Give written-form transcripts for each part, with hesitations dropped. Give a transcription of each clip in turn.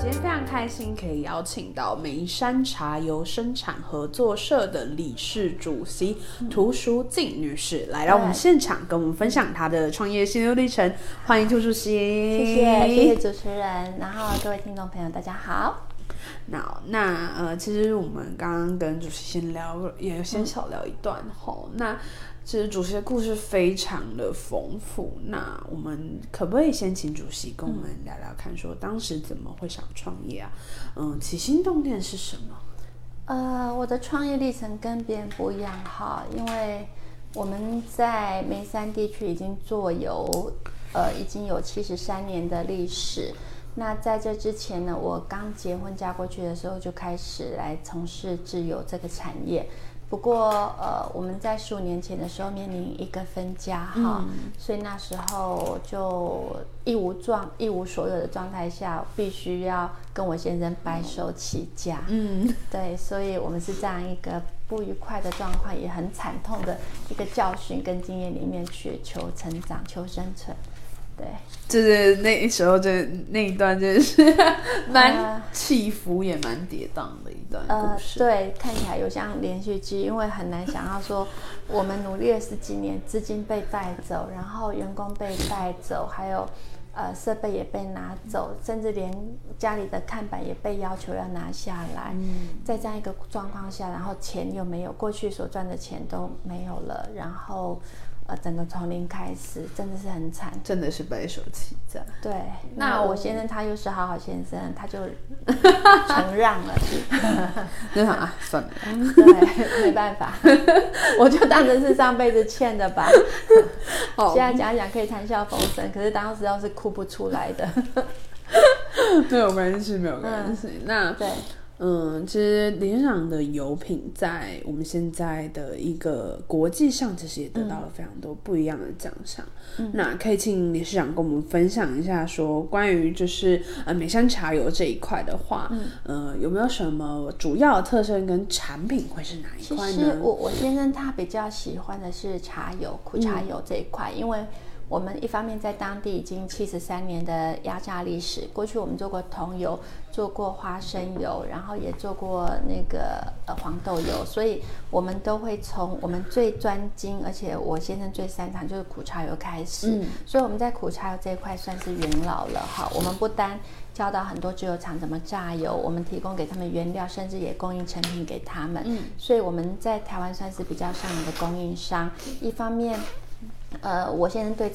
今天非常开心可以邀请到梅山茶油生产合作社的理事主席涂淑静女士来到我们现场，跟我们分享她的创业心路历程。欢迎涂主席。谢谢主持人，然后各位听众朋友大家好。那其实我们刚刚跟主席先小聊一段吼。那其实主席的故事非常的丰富，那我们可不可以先请主席跟我们聊聊看，说当时怎么会想创业啊？起心动念是什么？我的创业历程跟别人不一样哈，因为我们在梅山地区已经做油，已经有73年的历史。那在这之前呢，我刚结婚嫁过去的时候就开始来从事制油这个产业。不过我们在15年前的时候面临一个分家哈，所以那时候就一无所有的状态下，必须要跟我先生白手起家。对，所以我们是这样一个不愉快的状况，也很惨痛的一个教训跟经验里面去求成长、求生存。对，就是那时候那一段就是蛮起伏也蛮跌宕的一段故事。对，看起来有像连续剧，因为很难想到说我们努力了10几年，资金被带走，然后员工被带走，还有设备也被拿走，甚至连家里的看板也被要求要拿下来。在这样一个状况下，然后钱又没有，过去所赚的钱都没有了，然后整个从零开始，真的是很惨，真的是白手起家。对，那我先生他又是好好先生，他就承让了，就想啊，算了，对，没办法，我就当成是上辈子欠的吧。现在讲一讲可以谈笑风生，可是当时要是哭不出来的，没有关系，没有关系。那对。其实理事长的油品在我们现在的一个国际上，其实也得到了非常多不一样的奖项。那可以请理事长跟我们分享一下，说关于就是梅山茶油这一块的话，有没有什么主要特征跟产品会是哪一块呢？其实我先生他比较喜欢的是茶油、苦茶油这一块，因为我们一方面在当地已经73年的压榨历史，过去我们做过桐油，做过花生油，然后也做过那个黄豆油，所以我们都会从我们最专精，而且我先生最擅长就是苦茶油开始。所以我们在苦茶油这一块算是元老了哈。我们不单教导很多制油厂怎么榨油，我们提供给他们原料，甚至也供应成品给他们。所以我们在台湾算是比较上游的供应商。一方面我先生对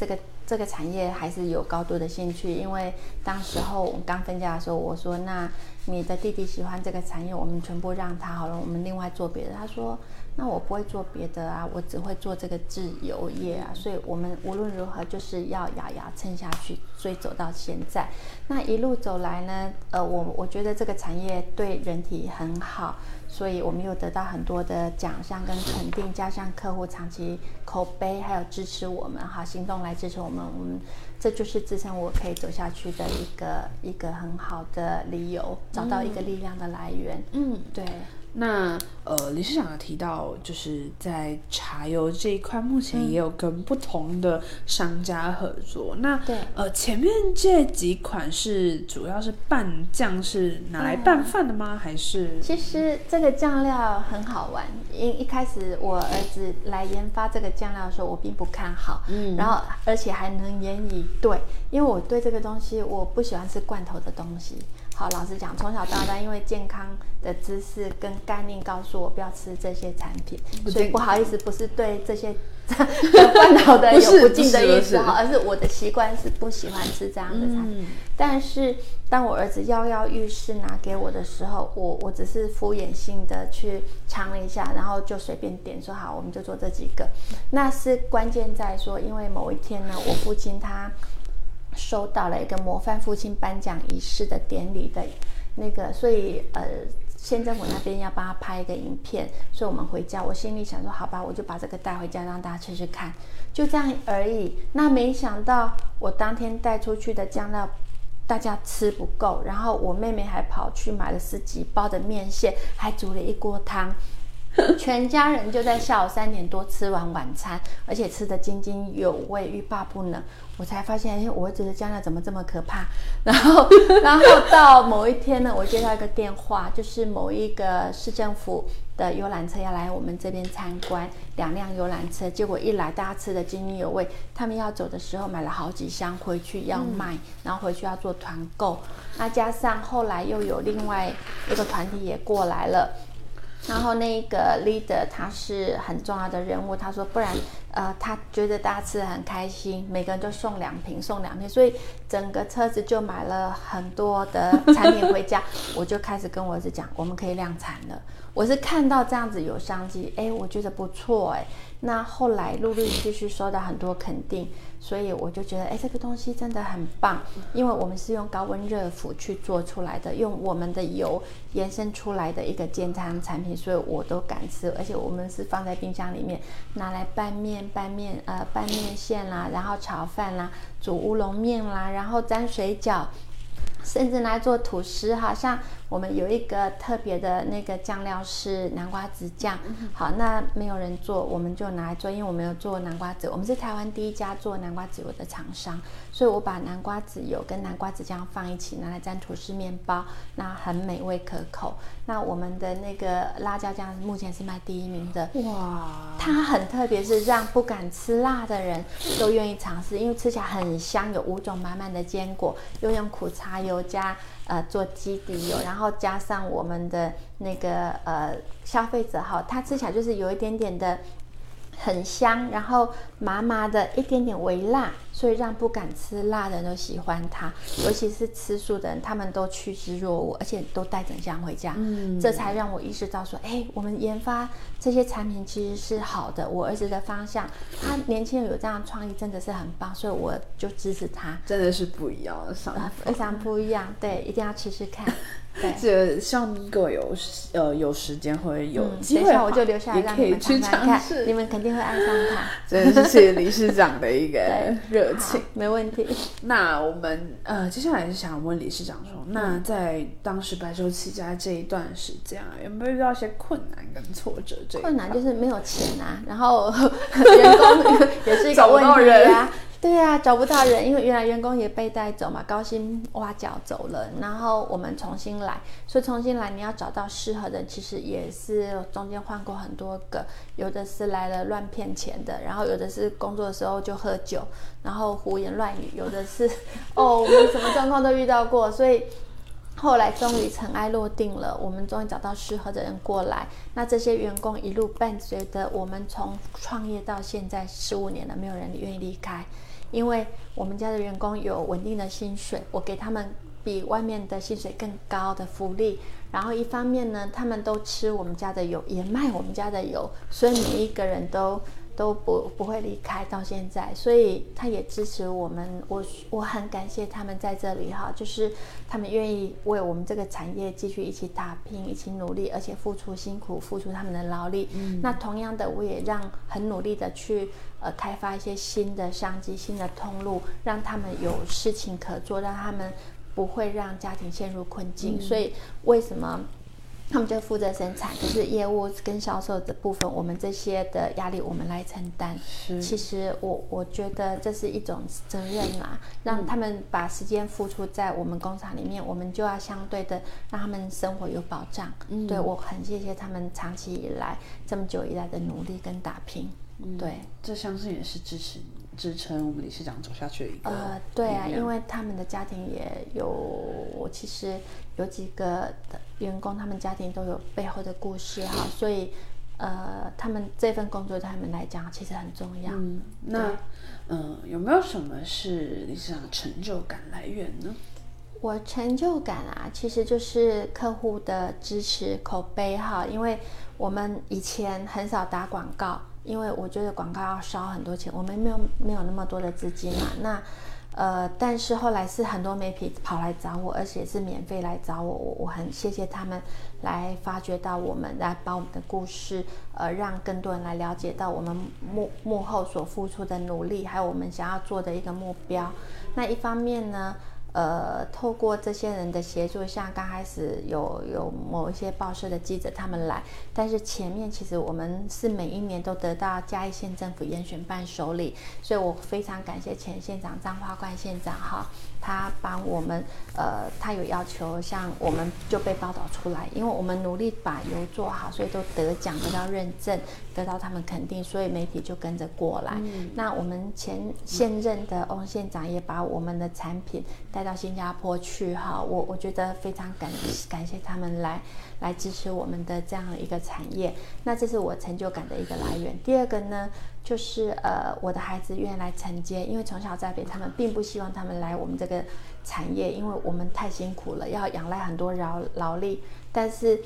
这个产业还是有高度的兴趣，因为当时候我们刚分家的时候，我说那你的弟弟喜欢这个产业，我们全部让他好了，我们另外做别的。他说那我不会做别的啊，我只会做这个制油业啊。所以我们无论如何就是要咬牙撑下去，所以走到现在。那一路走来呢，我觉得这个产业对人体很好，所以我们又得到很多的奖项跟肯定，加上客户长期口碑还有支持我们哈，行动来支持我们，这就是支撑我可以走下去的一个很好的理由，找到一个力量的来源。对。那理事长有提到，就是在茶油这一块，目前也有跟不同的商家合作。那对，前面这几款是主要是拌酱，是拿来拌饭的吗？还是？其实这个酱料很好玩，一开始我儿子来研发这个酱料的时候，我并不看好，然后而且还能言以对，因为我对这个东西我不喜欢吃罐头的东西。好，老实讲，从小到大，因为健康的知识跟概念告诉我不要吃这些产品，所以不好意思，不是对这些罐头的有不敬的意思哈，而是我的习惯是不喜欢吃这样的产品。但是当我儿子跃跃欲试拿给我的时候，我只是敷衍性的去尝了一下，然后就随便点说好，我们就做这几个。那是关键在说，因为某一天呢，我父亲他收到了一个模范父亲颁奖仪式的典礼的那个，所以县政府那边要帮他拍一个影片，所以我们回家，我心里想说好吧，我就把这个带回家让大家吃吃看，就这样而已。那没想到我当天带出去的酱料大家吃不够，然后我妹妹还跑去买了10几包的面线，还煮了一锅汤，全家人就在下午3点多吃完晚餐，而且吃得津津有味，欲罢不能。我才发现，哎，我儿子的家呢怎么这么可怕？然后到某一天呢，我接到一个电话，就是某一个市政府的游览车要来我们这边参观，2辆游览车，结果一来大家吃得津津有味，他们要走的时候买了好几箱回去要卖，然后回去要做团购。那加上后来又有另外一个团体也过来了。然后那个 leader 他是很重要的人物，他说不然他觉得大家吃得很开心，每个人就送两瓶，所以整个车子就买了很多的产品回家。我就开始跟我儿子讲，我们可以量产了。我是看到这样子有商机，哎，我觉得不错哎。那后来陆陆续续收到很多肯定，所以我就觉得，哎，这个东西真的很棒，因为我们是用高温热釜去做出来的，用我们的油延伸出来的一个健康产品，所以我都敢吃，而且我们是放在冰箱里面拿来拌面线啦，然后炒饭啦，煮乌龙面啦，然后沾水饺，甚至拿来做吐司。好像我们有一个特别的那个酱料是南瓜子酱，好，那没有人做，我们就拿来做，因为我们有做南瓜子，我们是台湾第一家做南瓜子油的厂商，所以我把南瓜子油跟南瓜子酱放一起拿来沾吐司面包，那很美味可口。那我们的那个辣椒酱目前是卖第1名的，哇，它很特别，是让不敢吃辣的人都愿意尝试，因为吃起来很香，有5种满满的坚果，又用苦茶油加做基底油，然后加上我们的那个消费者哈，它吃起来就是有一点点的很香，然后麻麻的一点点微辣，所以让不敢吃辣的人都喜欢它，尤其是吃素的人，他们都趋之若鹜，而且都带整箱回家。这才让我意识到说，哎，我们研发这些产品其实是好的，我儿子的方向，他年轻人有这样的创意真的是很棒，所以我就支持他。真的是不一样，非常不一样，对，一定要吃吃看。对，希望各有时间会有机会，我就留下来让你们尝尝看，你们肯定会爱上它。真的是谢谢理事长的一个热情，没问题。那我们接下来是想问理事长说，那在当时白手起家这一段时间啊，有没有遇到一些困难跟挫折？困难就是没有钱啊，然后员工也是一个问题啊。对啊，找不到人，因为原来员工也被带走嘛，高薪挖角走了，然后我们重新来，所以重新来你要找到适合的，其实也是中间换过很多个，有的是来了乱骗钱的，然后有的是工作的时候就喝酒，然后胡言乱语，有的是我们什么状况都遇到过，所以后来终于尘埃落定了，我们终于找到适合的人过来。那这些员工一路伴随着我们从创业到现在15年了，没有人愿意离开。因为我们家的员工有稳定的薪水，我给他们比外面的薪水更高的福利，然后一方面呢，他们都吃我们家的油，也卖我们家的油，所以每一个人都不会离开到现在，所以他也支持我们，我很感谢他们在这里哈，就是他们愿意为我们这个产业继续一起打拼，一起努力，而且付出辛苦，付出他们的劳力。那同样的，我也让很努力的去开发一些新的商机、新的通路，让他们有事情可做，让他们不会让家庭陷入困境。所以为什么？他们就负责生产，可是业务跟销售的部分，我们这些的压力我们来承担。其实我觉得这是一种责任啦，让他们把时间付出在我们工厂里面，我们就要相对的让他们生活有保障。对，我很谢谢他们长期以来这么久以来的努力跟打拼。对，这相信也是支撑我们理事长走下去的一个对啊，因为他们的家庭也有，其实有几个员工他们家庭都有背后的故事哈，所以他们这份工作对他们来讲其实很重要。那有没有什么是理事长成就感来源呢？我成就感啊，其实就是客户的支持口碑哈，因为我们以前很少打广告，因为我觉得广告要烧很多钱，我们没有那么多的资金嘛。那但是后来是很多媒体跑来找我，而且是免费来找我，我很谢谢他们来发掘到我们，来把我们的故事让更多人来了解到我们幕后所付出的努力，还有我们想要做的一个目标。那一方面呢透过这些人的协助，像刚开始有某一些报社的记者他们来，但是前面其实我们是每一年都得到嘉义县政府研选办首礼，所以我非常感谢前县长张花冠县长哈，他帮我们他有要求，像我们就被报道出来，因为我们努力把游做好，所以都得奖得到认证，得到他们肯定，所以媒体就跟着过来。那我们现任的翁县长也把我们的产品带到新加坡去哈，我觉得非常感谢他们来支持我们的这样一个产业，那这是我成就感的一个来源。第二个呢，就是我的孩子愿意来承接，因为从小栽培他们，并不希望他们来我们这个产业，因为我们太辛苦了，要仰赖很多劳力，但是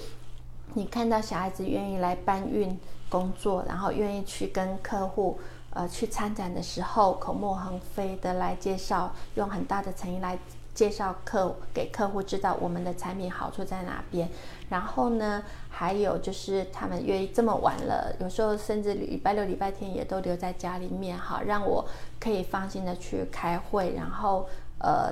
你看到小孩子愿意来搬运工作，然后愿意去跟客户去参展的时候，口沫横飞的来介绍，用很大的诚意来介绍给客户知道我们的产品好处在哪边。然后呢，还有就是他们愿意这么晚了，有时候甚至礼拜六礼拜天也都留在家里面哈，让我可以放心的去开会，然后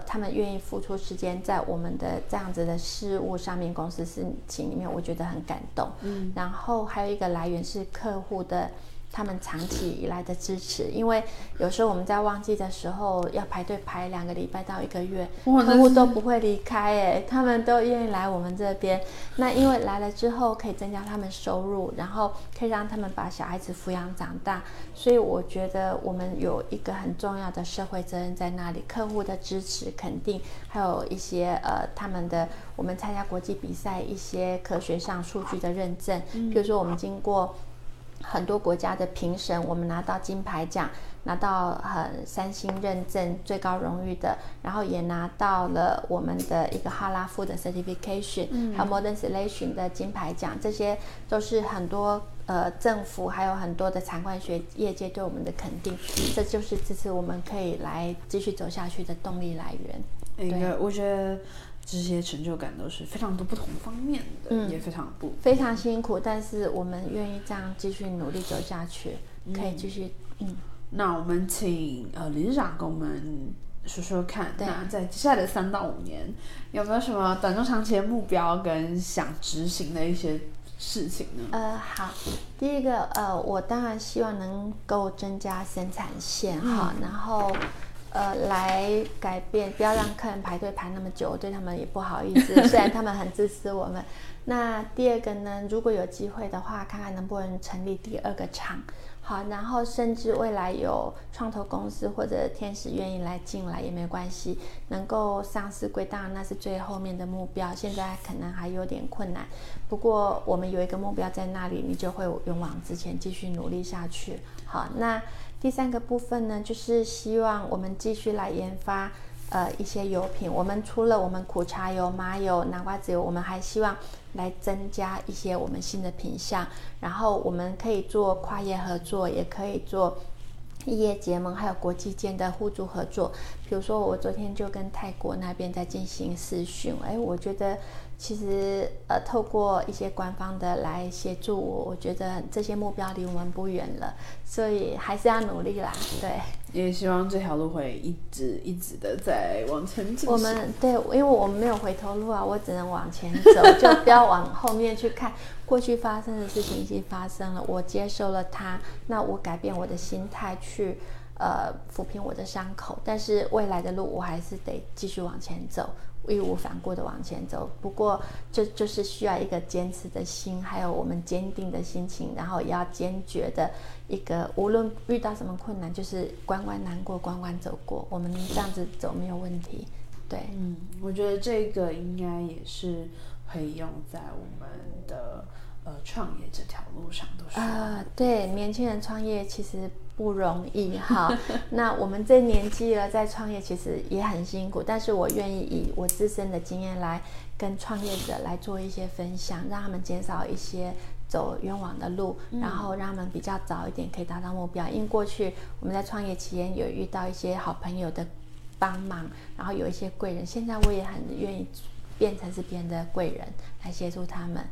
他们愿意付出时间在我们的这样子的事务上面，公司事情里面，我觉得很感动。然后还有一个来源是客户的他们长期以来的支持，因为有时候我们在旺季的时候要排队排2个礼拜到1个月，客户都不会离开耶，他们都愿意来我们这边。那因为来了之后可以增加他们收入，然后可以让他们把小孩子抚养长大，所以我觉得我们有一个很重要的社会责任在那里，客户的支持肯定，还有一些他们的，我们参加国际比赛一些科学上数据的认证，比如说我们经过很多国家的评审，我们拿到金牌奖，拿到3星认证最高荣誉的，然后也拿到了我们的一个哈拉夫的 certification， 还有 modern selection 的金牌奖，这些都是很多政府还有很多的产官学业界对我们的肯定，这就是支持我们可以来继续走下去的动力来源。对，我觉得这些成就感都是非常多不同方面的，也非常辛苦，但是我们愿意这样继续努力走下去，可以继续。那我们请理事长跟我们说说看，那在接下来的3到5年，有没有什么短中长期的目标跟想执行的一些事情呢？好，第一个我当然希望能够增加生产线哈，然后来改变，不要让客人排队排那么久，对他们也不好意思，虽然他们很支持我们。那第二个呢，如果有机会的话，看看能不能成立第2个厂，好，然后甚至未来有创投公司或者天使愿意来进来也没关系，能够上市柜当然那是最后面的目标，现在可能还有点困难，不过我们有一个目标在那里，你就会勇往直前，继续努力下去。好，那第3个部分呢，就是希望我们继续来研发一些油品，我们除了我们苦茶油、麻油、南瓜籽油，我们还希望来增加一些我们新的品项，然后我们可以做跨业合作，也可以做业结盟，还有国际间的互助合作。比如说我昨天就跟泰国那边在进行视讯，我觉得其实透过一些官方的来协助我，我觉得这些目标离我们不远了，所以还是要努力啦。对，也希望这条路会一直的在往前进行。我们对，因为我们没有回头路啊，我只能往前走，就不要往后面去看。过去发生的事情已经发生了，我接受了它，那我改变我的心态去抚平我的伤口，但是未来的路我还是得继续往前走，义无反顾的往前走。不过这就是需要一个坚持的心，还有我们坚定的心情，然后也要坚决的一个，无论遇到什么困难，就是关关难过关关走过，我们这样子走没有问题。对，我觉得这个应该也是可以用在我们的创业这条路上都是对，年轻人创业其实不容易哈。那我们这年纪了，在创业其实也很辛苦，但是我愿意以我自身的经验来跟创业者来做一些分享，让他们减少一些走冤枉的路，然后让他们比较早一点可以达到目标。因为过去我们在创业期间有遇到一些好朋友的帮忙，然后有一些贵人，现在我也很愿意变成是别人的贵人来协助他们。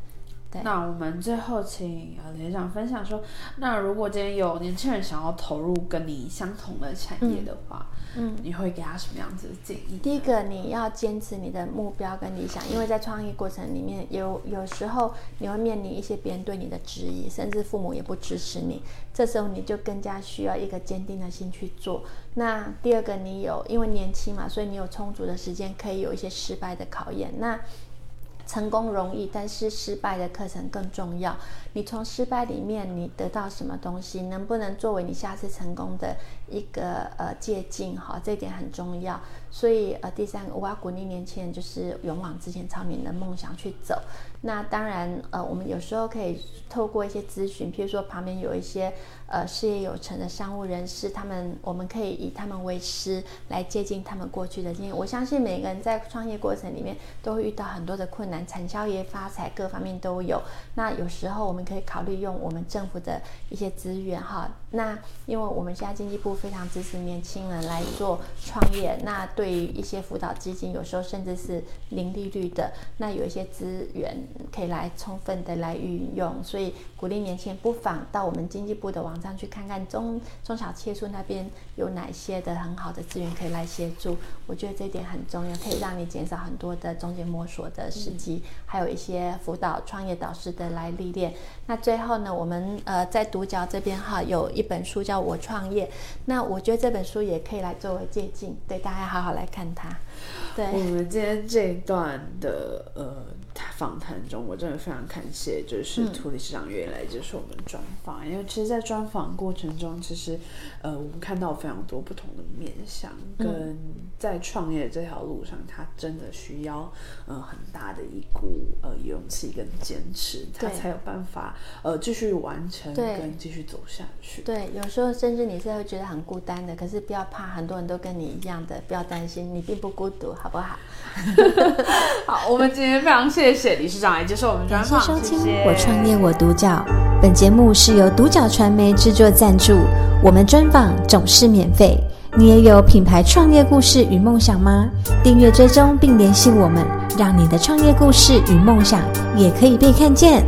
对，那我们最后请连长分享说，那如果今天有年轻人想要投入跟你相同的产业的话，你会给他什么样子的建议？第一个，你要坚持你的目标跟理想，因为在创业过程里面有时候你会面临一些别人对你的质疑，甚至父母也不支持你，这时候你就更加需要一个坚定的心去做。那第二个，你因为年轻嘛，所以你有充足的时间可以有一些失败的考验。那成功容易，但是失败的课程更重要。你从失败里面你得到什么东西，能不能作为你下次成功的一个借鉴哈，这一点很重要。所以第三个，我要鼓励年轻人就是勇往直前，朝你的梦想去走。那当然我们有时候可以透过一些咨询，譬如说旁边有一些事业有成的商务人士，我们可以以他们为师来接近他们过去的经验。我相信每个人在创业过程里面都会遇到很多的困难，产销业发财各方面都有。那有时候我们可以考虑用我们政府的一些资源哈，那因为我们现在经济部非常支持年轻人来做创业，那对于一些辅导基金有时候甚至是零利率的，那有一些资源可以来充分的来运用。所以鼓励年轻人不妨到我们经济部的网站去看看中小企业处那边有哪些的很好的资源可以来协助，我觉得这点很重要，可以让你减少很多的中间摸索的时机，还有一些辅导创业导师的来历练。那最后呢，我们在独角这边哈有一本书叫《我创业》，那我觉得这本书也可以来作为借鉴，对大家好好来看它。对，我们今天这一段的访谈中，我真的非常感谢就是涂理事长愿意来接受我们专访，因为其实在专访过程中，其实我们看到非常多不同的面向，跟在创业这条路上他真的需要很大的一股勇气跟坚持，他才有办法继续完成跟继续走下去。 对，有时候甚至你是会觉得很孤单的，可是不要怕，很多人都跟你一样的，不要担心，你并不孤独，好不好？好，我们今天非常谢谢理事长来接受我们专访，谢谢。我创业我独角，本节目是由独角传媒制作赞助，我们专访总是免费。你也有品牌创业故事与梦想吗？订阅追踪并联系我们，让你的创业故事与梦想也可以被看见。